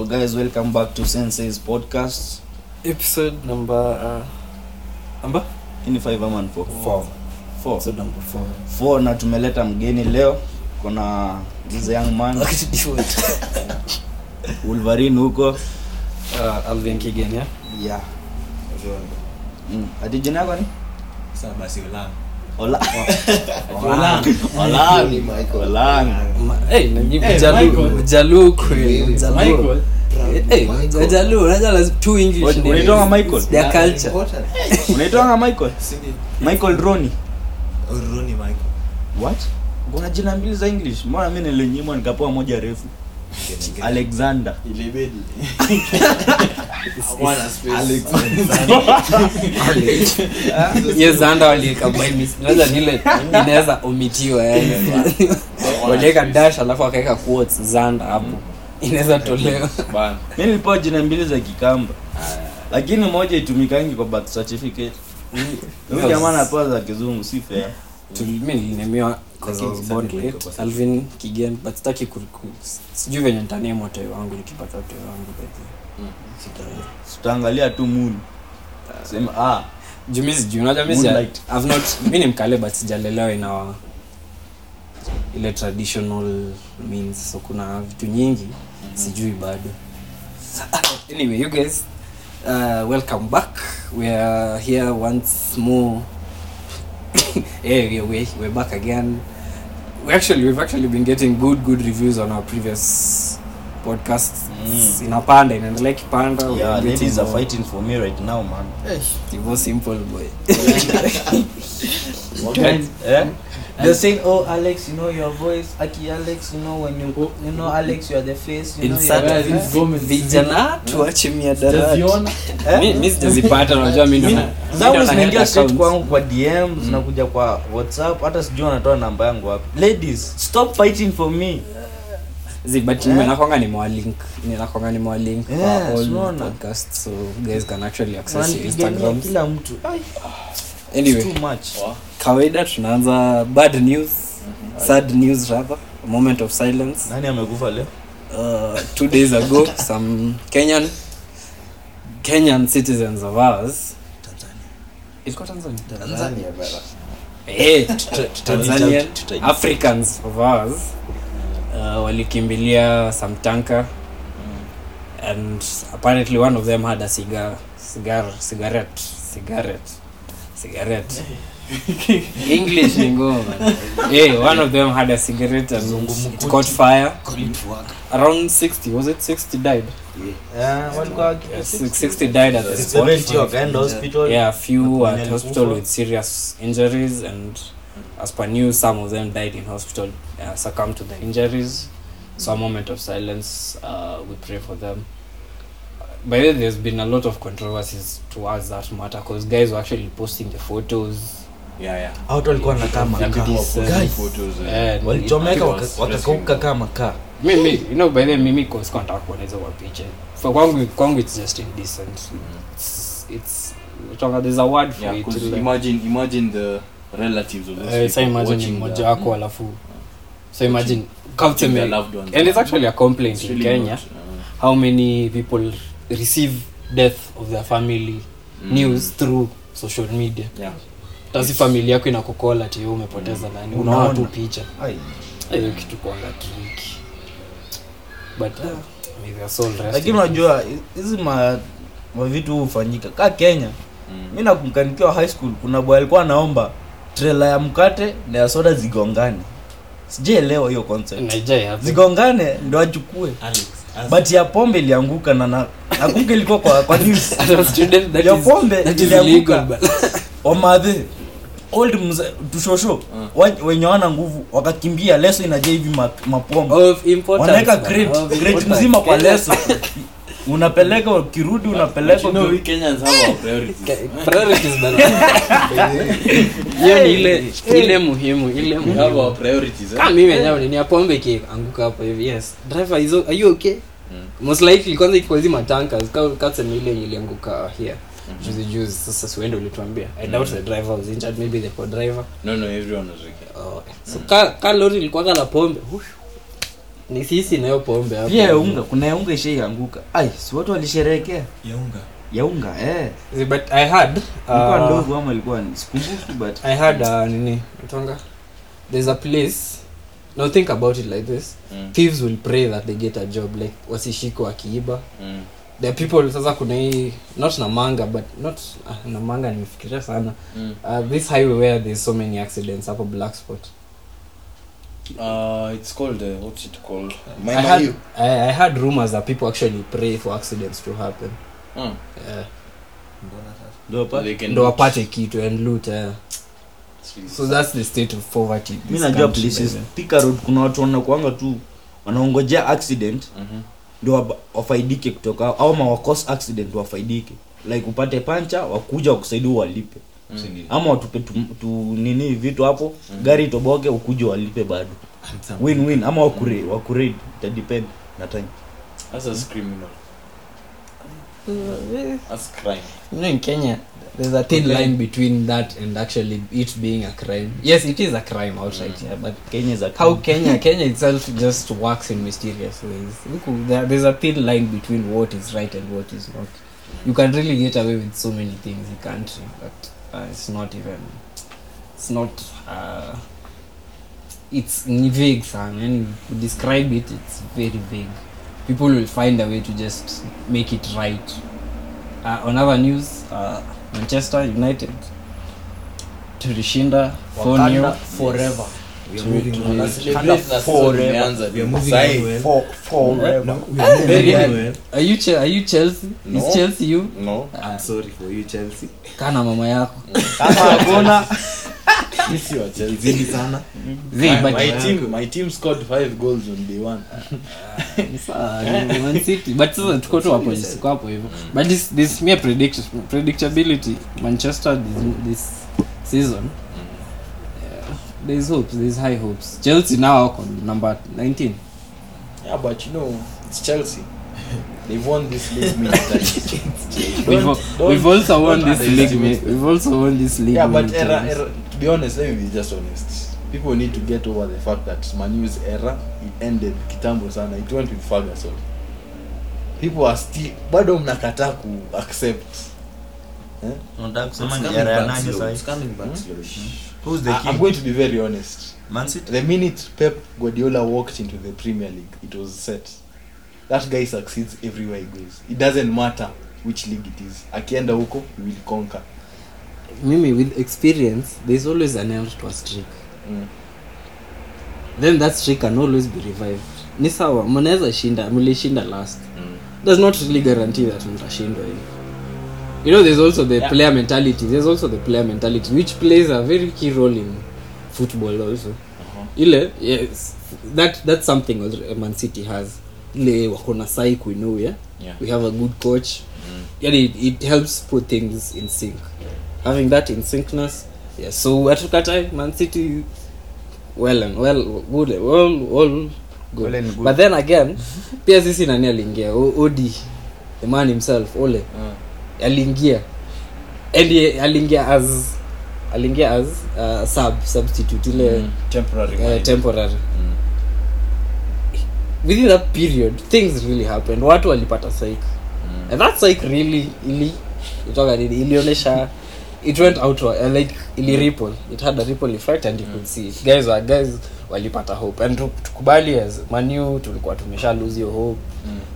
Hello guys, welcome back to Sensei's podcast. Episode number? Ini 5 ama 4? 4. 4. Episode number 4. 4 na tumeleta mgeni leo. Kuna this young man. Wolverine huko. Alvin Kigeni, yeah? Yeah. Ati jina yako ni? Sabasi Olang. Olang. Hey, Michael. Hey, Jalu, two English names. Unaitwa Michael. Their culture. Unaitwa Michael. Michael Roni. Roni Michael. What? Kuna jina mbili za English. Mbona mimi nilinyimwa nikapewa moja refu? Alexander. Ilebedi. Alexander. Yes, Ander walikabai miss. Unaweza nile inaweza omitiwa yani. Waleka dash alafu akaweka quotes Zander hapo. Inaweza tolewa. Bana. Mimi nilipewa jina mbili za Kikamba. Lakini moja itumikaangi kwa birth certificate. Huyu jamaa anapewa za kizungu si fair. Mimi nimeamua cause I was born late. Alvin Kigeni, but sitaki sijui venye nitanema moto wangu nikipata moto wangu basi. Tutaangalia tu moon. Sema Jumizi Juna Jamisi. I've not been in Kale but sijalelewa in our ile traditional means, so kuna vitu nyingi sijui bado. Anyway, you guys, welcome back. We are here once more. Hey, we're back again. We've actually been getting good reviews on our previous podcasts. Inapanda inaendelea kipanda. Yeah, ladies are fighting for me right now, man. It was simple, boy. Okay. Yeah. They're saying, "Oh, Alex, you know your voice. Aki Alex, you know when you know Alex, you are the face. You know your voice." Insert Gomez vijana tuache mia dara. Mimi sizipata unajua mimi ndo. Zawadi nyingi straight kwangu kwa DM zinakuja kwa WhatsApp hata sijui anatoa namba yangu wapi. Ladies, stop fighting for me. But ninakonga ni link kwa all podcasts, so guys can actually access Instagram. Kila mtu. Anyway, too much. Kawaida tunaanza bad news, sad news rather, a moment of silence. Nani amekufa leo? 2 days ago some Kenyan citizens of ours, Tanzania. It's called Tanzania brother. Hey, Tanzania Africans of ours walikimbilia some tanker and apparently one of them had a cigarette. English lingo. Hey, one of them had a cigarette and it caught fire. Around 60, was it 60 died? Yeah, one got 60 died at the spot. 70 of end hospital. Yeah, few at hospital with serious injuries, and as per news, some of them died in hospital, succumbed to the injuries. So a moment of silence. We pray for them. By the way, there's been a lot of controversies towards that matter because guys were actually posting the photos. Yeah. Out walikuwa na kama photos. Walichomeka watakauka kama ka. Mimi, you know, by the way, mimi cause contact kwa hizo picha. For kwangu it's just indecent. It's there's a word for it. Like, imagine the relatives of this. So imagine mmoja wako alafu. So imagine counting their loved ones. And it's actually a complaint it's in really Kenya. How many people receive death of their family news through social media. Yeah. Tasi familia yako inakukola ati wewe umepoteza nani. Unaona tu picha. Hiyo kitu kwa tricky. But maybe as all rest. Lakini unajua hizi ma vitu hufanyika ka Kenya. Mimi nakumkanikiwa high school kuna boy alikuwa anaomba trailer ya mkate na ya soda zigongane. Sijaelewa hiyo concept. Zigongane ndio achukue. Alex. But ya pombe ilianguka na nakumbuka ilikuwa kwa news. Student that ya pombe ilianguka. Omadhe old tushosho wenye wana nguvu wakakimbia leso inaje hivi mapombe. Wanaweka crate mzima kwa leso. Unapeleka ukirudi unapeleka kwa no Kenyans have priorities bana. Yaani ile muhimu ile have priorities. Kama mimi mwenyewe ni pombe ikianguka hapo hivi yes. Driver is are you okay? Most likely kwanza iko zima tankers kama ile ilianguka here. Juzi sasa siwende ulituambia. I doubt the driver was injured, maybe the co-driver. No, everyone was okay. So lori ilikuwa na pombe. Ni sisi na yo pombe hapo. Pia unga, kuna ya unga ishaanguka. Ai, si watu walisherehekea? Ya unga. Ya unga, eh. But I had nilikuwa ndogo ama ilikuwa sikumbuki but I had nini? Mtonga. There's a place. Now think about it like this. Thieves will pray that they get a job like wasishiko akiiba. There are people sasa kuna hii not na manga but not na manga nimefikiria sana. This highway where there's so many accidents hapo black spot. It's called what's it called? I heard rumors that people actually pray for accidents to happen. Yeah. Ndio wapate kitu and loot. So that's the state of poverty. Mimi najua places Thika Road kuna watu wanakuanga tu wanaongojea accident. Ndio wafaidike kutoka au mawakosa accident wafaidike. Like upate pancha wakuja wakusaidia walipe. Ama watupe tu nini vitu hapo gari toboke ukuje walipe bado win ama wakure that depend na time as criminal as crime in Kenya there's a thin line between that and actually it being a crime. Yes, it is a crime outright, yeah, but Kenya is a crime. How Kenya itself just works in mysterious ways. Look, there's a thin line between what is right and what is not. You can really get away with so many things in the country, but it's vague, son. And you describe it, it's very vague. People will find a way to just make it right. On other news, Manchester United, Tulishinda, 4-0 forever. We are moving on. We are moving on. Are you Chelsea? No. Is Chelsea you? No. I'm sorry for you, Chelsea. Kana mama yako. Kama hakuna. Sisi wa Chelsea ni sana. My team scored 5 goals on day 1. Man City. But tuko tu hapo hivyo. But this mere predictability Manchester this season. There's high hopes. Chelsea now on number 19. Yeah, but you know, it's Chelsea. They've won this league many times. We've also won this league. Yeah, but error. To be honest, let me be just honest. People need to get over the fact that Manu's era, it ended kitambo sana. It went with Ferguson. People are still bado mnakataa ku accept. It's coming back slowly. Who's the king? I'm going to be very honest. Man City. The minute Pep Guardiola walked into the Premier League, it was set. That guy succeeds everywhere he goes. It doesn't matter which league it is. Akienda huko, he will conquer. Mimi, with experience, there's always an end to a streak. Then that streak can always be revived. Ni sawa, mnaweza shinda, mlishinda last. Does not really guarantee that mtashindwa hivi. You know, there's also the player mentality. Which plays a very key role in football also. Ile, yes, that's something Man City has. Ile wakona psyche we know, yeah. We have a good coach. Yeah, it helps put things in sync. Having that in syncness, yeah. So at Qatar, Man City, well and good. But then again, PSC na nani lingia? Odi, the man himself, Ole. Alingia as substitute temporary. Within that period things really happened. Watu walipata psyche and that psyche really ilionesha it went out like ili ripple. It had a ripple effect and you could see it. Guys walipata hope and tukubali as Manu tulikuwa tumesha lose your hope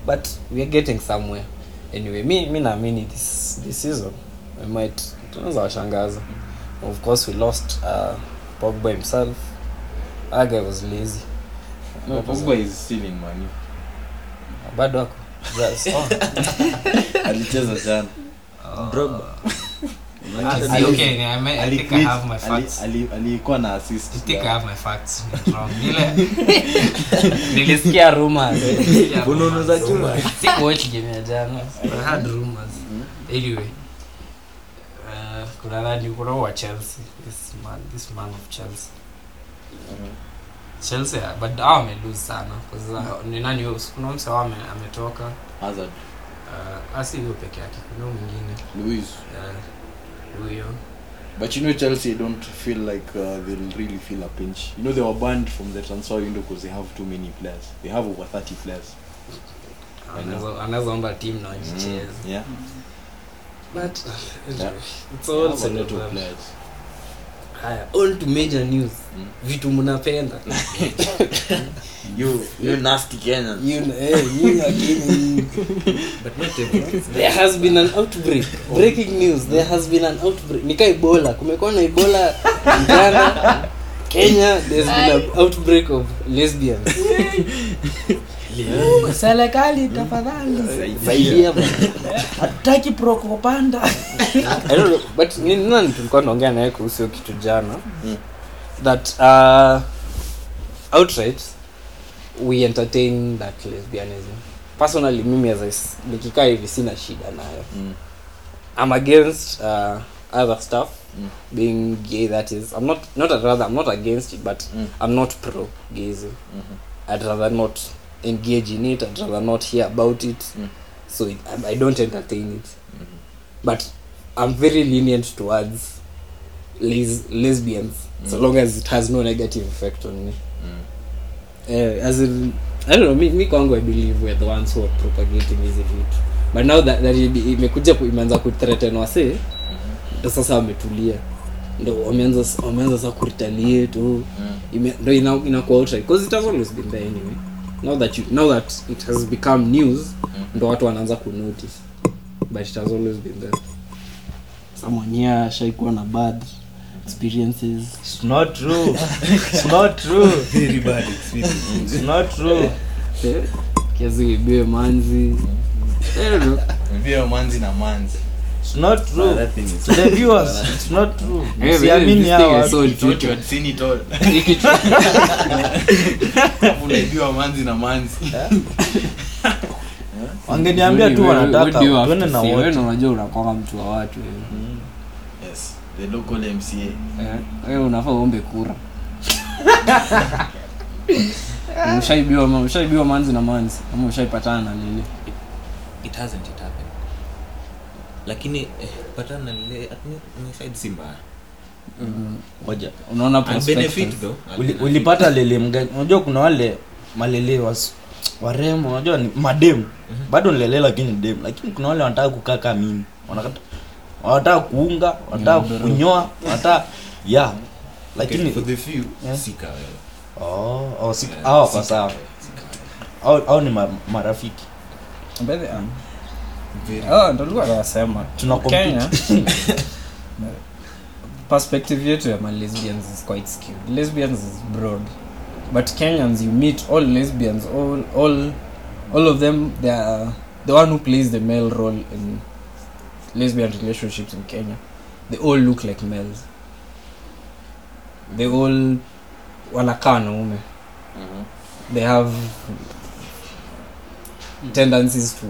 but we are getting somewhere. Anyway, me naamini this season we might tunaweza washangaza. Of course we lost Pogba himself. That guy was lazy. No, Pogba is still in Man U. Bado wako. That's all. Alicheza jana. Drogba. Okay, I think I have my facts. Alikuwa na assist. I think I have my facts. Wrong. Nilisikia rumors. Bono unaweza jua. Sikuwatch game ya jana. I had rumors. Anyway. Kuna nani yuko wa Chelsea? This man of Chelsea. Chelsea, but amelose sana kwa ni nani huyo? Kuna mse ametoka. Hazard. Asi yuko peke yake. Kuna mwingine. Luis. Huyo But you know, Chelsea don't feel like they'll really feel a pinch. You know, they were banned from the transfer window because they have too many players. They have over 30 players. Another team now is cheers. Yeah. But anyway, it's all selectable players. On to major news. Vitu munapenda. You nasty Kenyans. You are Kenyans. But not everyone. There has been an outbreak. Breaking news. There has been an outbreak. Nika Ebola. Kumekuwa na Ebola in Ghana, Kenya. There's been an outbreak of lesbians. Serikali tafadhali saidia hataki propaganda. I don't know, but nani tulikuwa tunaongea naye kuhusu kitu jana that outright we entertain that lesbianism. Personally mimi as nikikaa hivi sina shida nayo. I'm against other stuff, being gay, that is. I'm not against it, but I'm not pro gayism. I'd rather not engage in it, I'd rather not hear about it, so I don't entertain it. But I'm very lenient towards lesbians, so long as it has no negative effect on me. As in, I don't know, me kwangu I believe we're the ones who are propagating this event. But now that imekuja kuanza kuthreaten wase, sasa ametulia. Ndio ameanza sasa kuretaliate, ndio inakuwa outright, because it has always been there anyway. Now that it has become news, ndio watu wanaanza ku notice, but it has always been there. Someone here shaikuwa na bad experiences. It's not true. Very bad experience. It's not true. Kiasi biwe manzi. Biwe manzi na manzi. It's not true. That thing is the viewers. It's not true. Siamini hawa. You've seen it all. Unajua manzi na manzi. Wangeniambia tu wanataka. Tuone na wote. Wewe unajua unakuwa mtu wa watu wewe. Yes, the local MCA. Wewe unafaa uombe kura. Mshaibiwa manzi na manzi. Ama mshaipatana na nini? It hasn't it happened. Lakini patana lile side Simba. Ngoja. Unaona benefit though. Ulipata lele mgani? Unajua kuna wale malele waremo, unajua ni madem. Bado nilele lakini dem. Lakini kuna wale wanataka kukaa kama mimi. Wanataka kuunga, wanataka kunyoa, wanataka lakini for the few sika wewe. Oh, sika. Ah, kwa sawa. Au ni marafiki. Mbele ndo lugha nasema tunakompete. Perspective yetu ya lesbians is quite skewed. Lesbians is broad, but Kenyans, you meet all lesbians, all of them, they are the one who plays the male role in lesbian relationships in Kenya. They all look like males. They all wanakaa na mume. They have tendencies to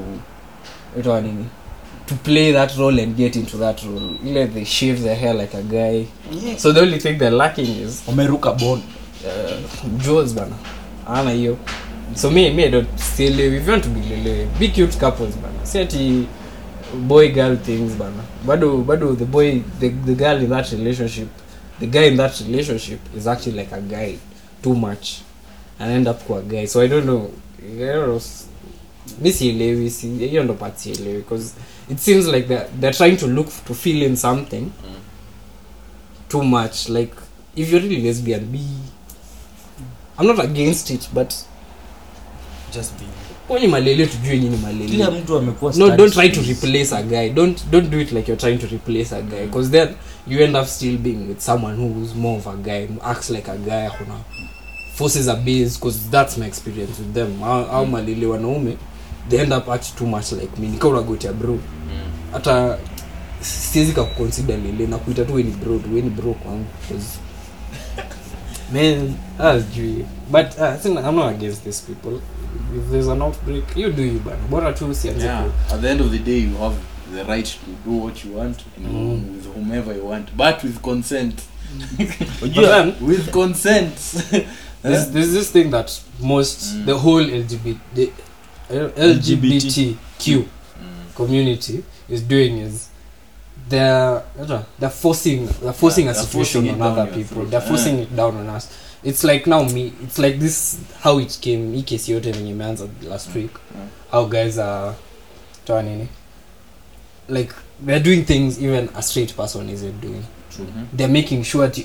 play that role and get into that role. Like they shave their hair like a guy. Yeah. So the only thing they're lacking is umeruka bone. Jaws bana. Ana hiyo. So me I don't say lele. If you want to be lele, be cute couples bana. Say ati boy girl things bana. Bado the boy, the girl in that relationship, the guy in that relationship is actually like a guy too much and end up kwa guy. So I don't know. Misielewi, hiyo ndo part sielewi, because it seems like they're trying to look to fill in something too much. Like if you're really lesbian, be, I'm not against it, but just be only malele tujue nini malele. Kila mtu amekuwa stars. No, don't try to replace a guy. Don't do it like you're trying to replace a guy, because then you end up still being with someone who's more of a guy, who acts like a guy, kuna forces a base, because that's my experience with them. Au malele wanaume, they end up acting too much like me. Nikaona gotia bro. Hata siwezi kuconsider lele na kuita tu any bro kwangu, because man, that's true. But I'm not against these people. If there's an outbreak, you do you, but bora tu si ati. At the end of the day, you have the right to do what you want and with whomever you want, but with consent. With consent. There's this thing that most the whole LGBTQ community is doing is they're forcing it down on us. It's like now me, it's like this how it came EKC yote venye imeanza last week, how guys are turning, like they're doing things even a straight person isn't doing. They're making sure that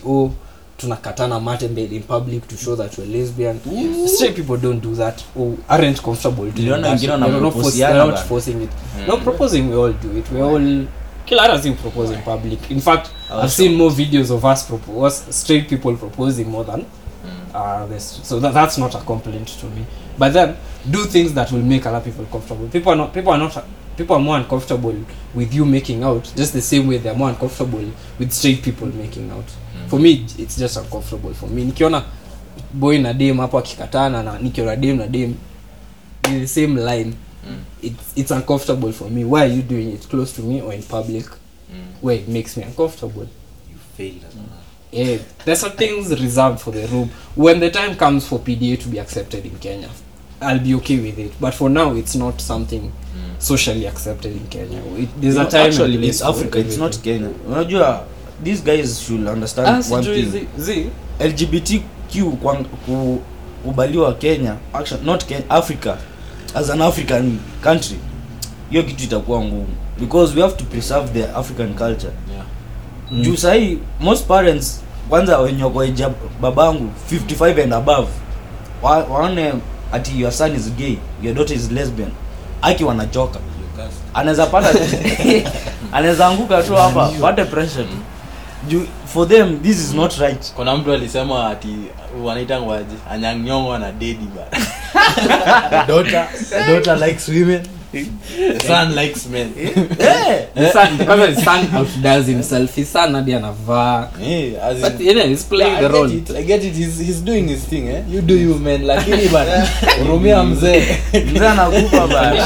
tunakatana mate mbele in public to show that we're lesbian. Straight people don't do that or aren't comfortable doing that. They're not forcing it. No, proposing, we all do it. We all I don't think propose in public. In fact, I've seen more videos of us straight people proposing more than this. So that's not a complaint to me. But then do things that will make other people comfortable. People are more uncomfortable with you making out, just the same way they're more uncomfortable with straight people making out. For me, it's just uncomfortable for me. Nikiona boy na dame hapo akikatana na nikiona dame na dame in the same line. It's uncomfortable for me. Why are you doing it close to me or in public where it makes me uncomfortable? You failed at that. Yeah, there's some things reserved for the room. When the time comes for PDA to be accepted in Kenya, I'll be okay with it. But for now, it's not something socially accepted in Kenya. There's a time, actually, it's Africa. It's not Kenya. These guys should understand one thing. LGBTQ kubaliwa Kenya, actually not Kenya, Africa. As an African country, hiyo kitu itakuwa ngumu because we have to preserve the African culture. Yeah. You say most parents kwanza when you go hijab babangu 55 and above waone ati your son is gay, your daughter is lesbian. Aki wanachoka. Anaweza pata anaweza anguka tu hapa. What a pressure. For them this is not right. Kuna mtu alisema ati wanaitanga waje anyanyongwa na daddy ba. The daughter likes women. The son likes men. Yeah. The son outdoes himself. His son Nadia anavaa. Yeah, but he's playing the role. I get it. He's doing his thing. Eh? You do you, man. Lakini bana. Romeo mzee. Mzee anakupa bana.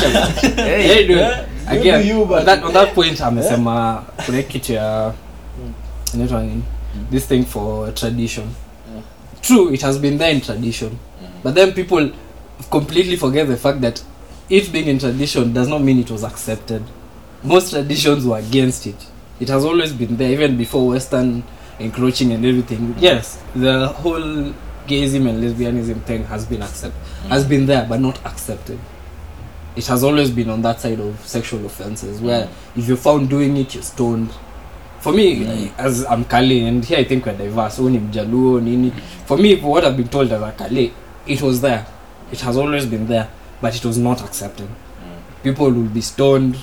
Hey, dude. Again, you, on that point, amesema kurekitu ya this thing for tradition. True, it has been there in tradition, but then people completely forget the fact that it being in tradition does not mean it was accepted. Most traditions were against it. It has always been there, even before Western encroaching and everything. Yes, the whole gayism and lesbianism thing has been accepted, has been there, but not accepted. It has always been on that side of sexual offenses, where if you're found doing it, you're stoned. For me, as I'm Kale, and here I think we're diverse. For me, what I've been told as a Kale, it was there. It has always been there, but it was not accepted. People will be stoned.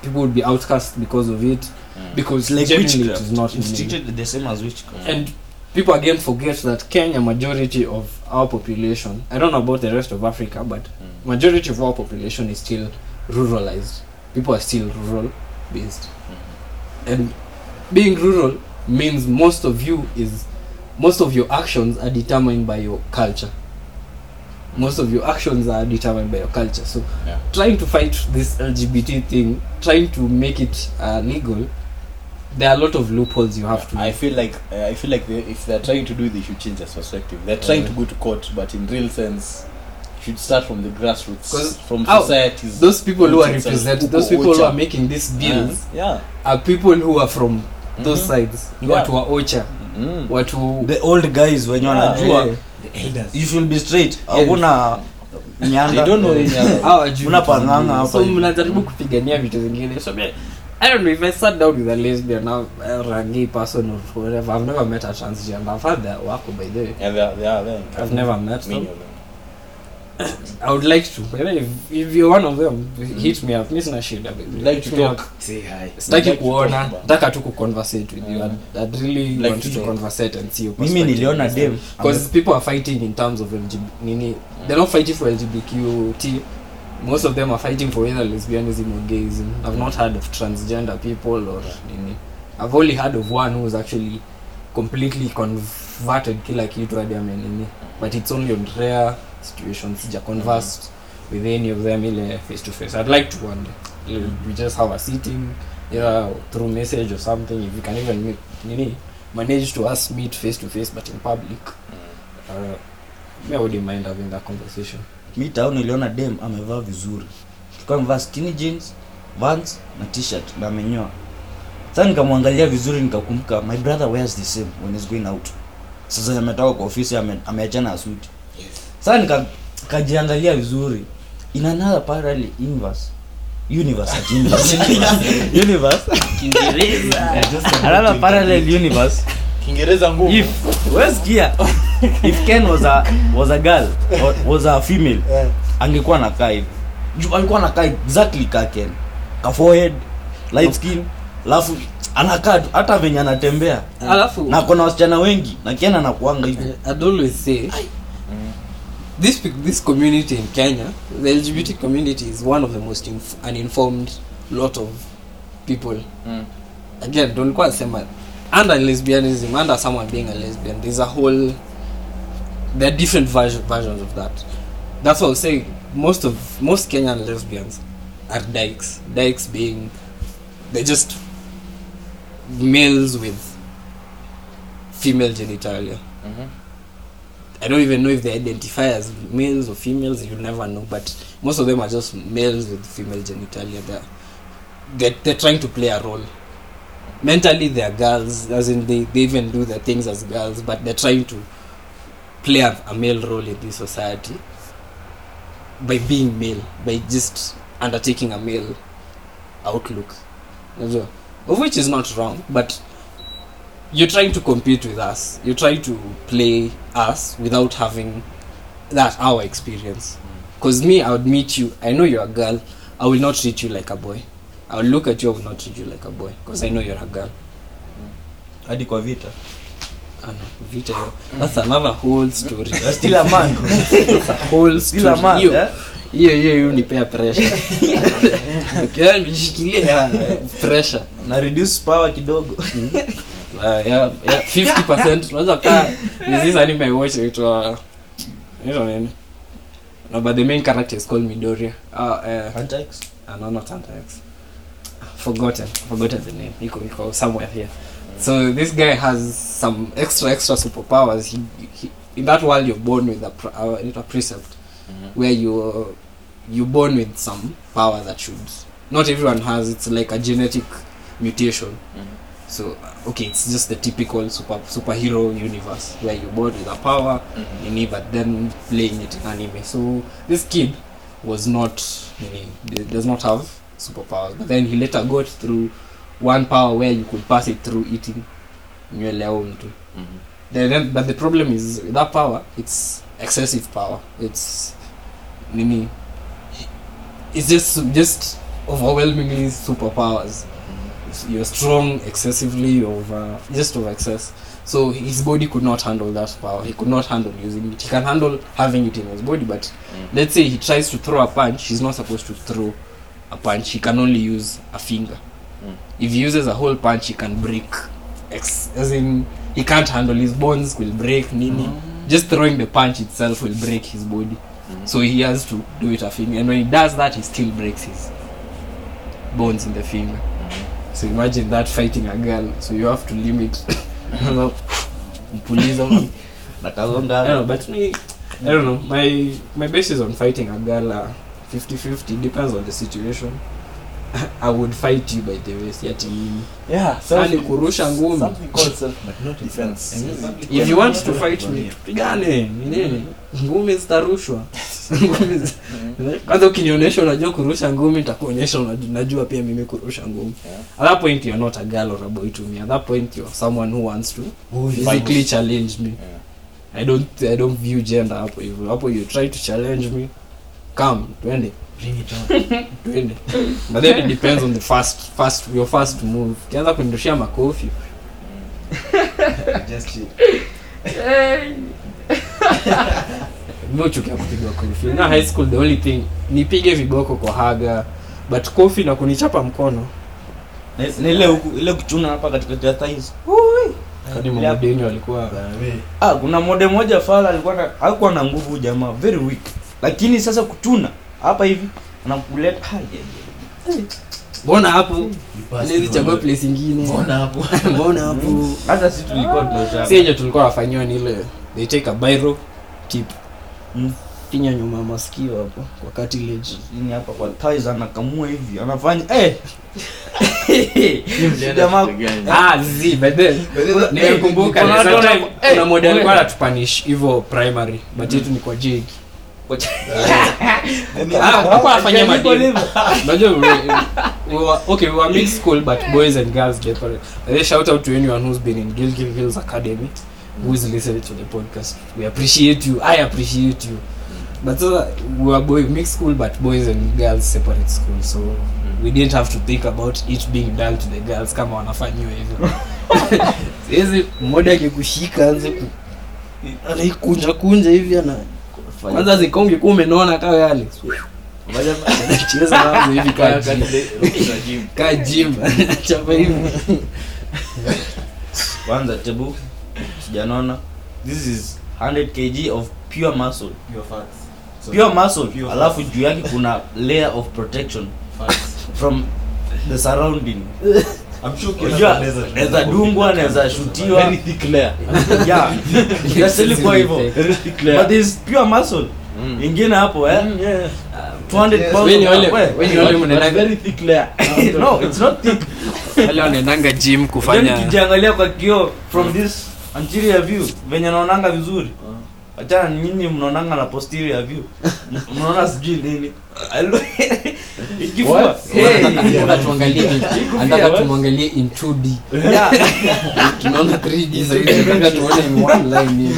People will be outcast because of it. Because like generally it is not. It's treated the same as witchcraft. And people again forget that Kenya, majority of our population, I don't know about the rest of Africa, but majority of our population is still ruralized. People are still rural based. And being rural means most of your actions are determined by your culture. So trying to fight this LGBT thing, trying to make it legal, there are a lot of loopholes you have to. I feel like if they're trying to do it, they should change their perspective. They're trying to go to court, but in real sense, you should start from the grassroots, from societies. Those people who are represented, those people who are making these bills, are people who are from those sides. Watu wa Ocha, watu the old guys when you wanna. You should be straight. Hakuna nyanga. I don't know nyanga. Hakuna panganga hapa. So mnajaribu kupigania vitu vingine. So I don't know if I sat down with a lesbian now a gay person or whatever. I've never met a transgender. I've had their work by the way. Yeah, they are. I've never met them. I would like to. If you're one of them, hit me up. Listen, I'd like to talk. Say hi. Nataka tu kuconversate with you. I'd really want to conversate and see your perspective. Mimi niliona dem. Because people are fighting in terms of LGBT. They're not fighting for LGBTQT. Most of them are fighting for either lesbianism or gayism. I've not heard of transgender people or nini. I've only heard of one who's actually completely converted kila kitu hadi amenini. But it's only on rare situations. Sija conversed with any of them ile face to face. I'd like to one day. We just have a sitting, through message or something. If you can even meet, manage to us meet face to face, but in public. Me, I wouldn't mind having that conversation. Me tao niliona dem amevaa vizuri. Tukavaa skinny jeans, Vans na t-shirt na amenyoa. Sasa nikamwangalia vizuri nikakumbuka my brother wears the same when he's going out. Sasa ametoka kwa ofisi ameachana na suit. Yes. Sasa nikajiangalia vizuri. In another parallel inverse universe universe Kingereza another parallel universe Kingereza ngumu. If where's gear? If Ken was a girl or was a female, yeah, angekuwa na kai. Alikuwa na kai exactly ka Ken. Ka forehead, light skin, alafu anakaa hata venye anatembea. Alafu na kuna wasichana wengi na Ken anakuanga hivyo. I always say this community in Kenya, the LGBT community is one of the most uninformed lot of people. Again, don't go and say that under lesbianism, under someone being a lesbian, there's a whole, there are different versions of that. That's what I'll say. Most Kenyan lesbians are dykes. Dykes being, they're just males with female genitalia. I don't even know if they identify as males or females, you never know, but most of them are just males with female genitalia. They're trying to play a role. Mentally they're girls, as in they even do their things as girls, but they're trying to play a male role in this society by being male, by just undertaking a male outlook, of which is not wrong, but you're trying to compete with us, you're trying to play us without having that our experience. Because me, I would meet you, I know you're a girl, I will not treat you like a boy. I will look at you, I will not treat you like a boy, because I know you're a girl. Hadi kwa vita. Vita, that's another whole story. Still a man. That's a whole story. Still a man, yeah? You unipea pressure. Ukiwa nimeshikilia pressure. Na reduce power kidogo. Yeah, 50%. Unaweza kaa this anime I watch it no, but the main character is called Midoriya. Antax? No, not Antax. Forgotten the name. He somewhere here. So this guy has some extra superpowers. He in that world you're born with a precept, where you're born with some power that should not everyone has. It's like a genetic mutation. So okay, it's just the typical superhero universe where you're born with a power, but then playing it in anime. So this kid was not, does not have superpowers, but then he later got through one power where you could pass it through eating nyele au mtu. Then but the problem is with that power, it's excessive power, it's just overwhelmingly superpowers. You're strong excessively, just over excess. So his body could not handle that power. He could not handle using it. He can handle having it in his body, but let's say he tries to throw a punch. He's not supposed to throw a punch. He can only use a finger. If he uses a whole punch, he can break. As in, he can't handle, his bones will break. Just throwing the punch itself will break his body. So he has to do it a finger. And when he does that, he still breaks his bones in the finger. So imagine that, fighting a girl, so you have to limit. I don't know, my basis on fighting a girl 50-50, depends on the situation. I would fight you by the way, something called self but not defense. If you want to fight me, pigane ngumi zitarushwa. Kwanza ukinionyesha unajua kurusha ngumi, nitakuonyesha unajua pia mimi kurusha ngumi. At that point you're not a girl or a boy to me. At that point you're someone who wants to physically challenge me. I don't view gender hapo hivyo. Hapo you try to challenge me. Come, twende. Bring it on. Twende. But then it depends on the your first move. Ukianza kunirusha makofi. Just chill. Mmochukia kupigwa kofi. Na high school the only thing nipige viboko kwa haga, but kofi na kunichapa mkono. Na ile kuchuna hapa katikati ya thighs. Hadi mmoja alikuwa kuna mmoja moja fala alikuwa na nguvu jamaa, very weak. Lakini sasa kuchuna hapa hivi anakuleta haja. Mbona hapo? Nili chagua place nyingine. Mbona hapo? Hata sisi tulikuwa tunasha. Sisi tulikuwa tunafanywa ni ile they take a biro tip. Pinya nyuma masikio hapo kwa cartilage. Hapa kwa thighs anakamua hivi. Anafanya nimekumbuka kuna model alikuwa anatupanish hivyo primary but yetu ni kwa jig. Hapo afanya madini. Unajua okay, we were mixed school but boys and girls different. I shout out to anyone who's been in Gilgil Girls Academy who is listening to the podcast. We appreciate you. I appreciate you. But we were mixed school but boys and girls separate school, so we didn't have to think about it being done to the girls kama wanafanywa hivyo. Hizi mmoja akikushika anze anakunja kunja hivi ana kwanza zikonge kwa umeona kama yale. Mmoja anacheza nao hivi ka gym chapa hivi. Kwanza tabu sijaona. This is 100 kg of pure muscle, pure fats. So pure muscle, pure alafu juu yake kuna layer of protection from the surrounding. I'm sure there's a dungwa, there's a shutiwa, very thick layer. Yeah, yes, ilikuwa hivyo, very thick layer. But this pure muscle ingine hapo 200 pounds when you very thick layer. No, it's not thick. Wale wanaenda gym kufanya. Ukiangalia kwa kio from this anterior view venye naonanga vizuri. Acha nini mnaonanga na posterior view. Mnaona sijui nini. Ikifua. Unatuangalia. Anataka tumwangalie in 2D. Yeah. Tunaona 3D zaidi. Tunataka tuone in one line.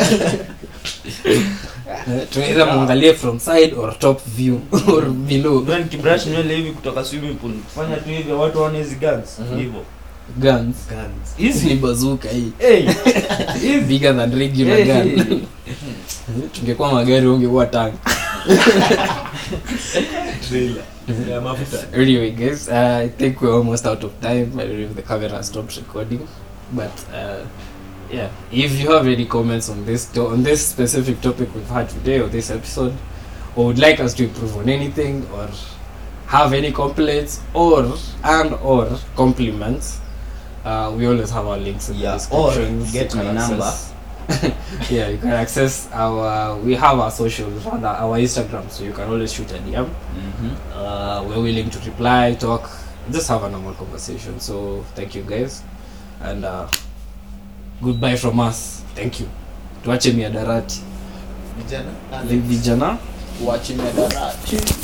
Tunaweza muangalie from side or top view or below. When kibrush nywele hivi kutoka swimming pool. Fanya tu hivi watu waone hizi guns hivyo. Guns. Hizi ni bazooka hii. Hey. Hizi bigger than regular gun. Tungekuwa magari ungekuwa tank. Trailer. Yeah, mafuta. Anyway guys, I think we're almost out of time. I believe the camera stopped recording. But yeah, if you have any comments on this specific topic we've had today or this episode, or would like us to improve on anything, or have any complaints or compliments, we always have our links in the description. Or get my number. Yeah, you can access we have our socials, our Instagram, so you can always shoot a DM. We're willing to reply, talk, just have a normal conversation. So thank you guys, and goodbye from us. Thank you. Tuache miadarati. Vijana. Tuache miadarati.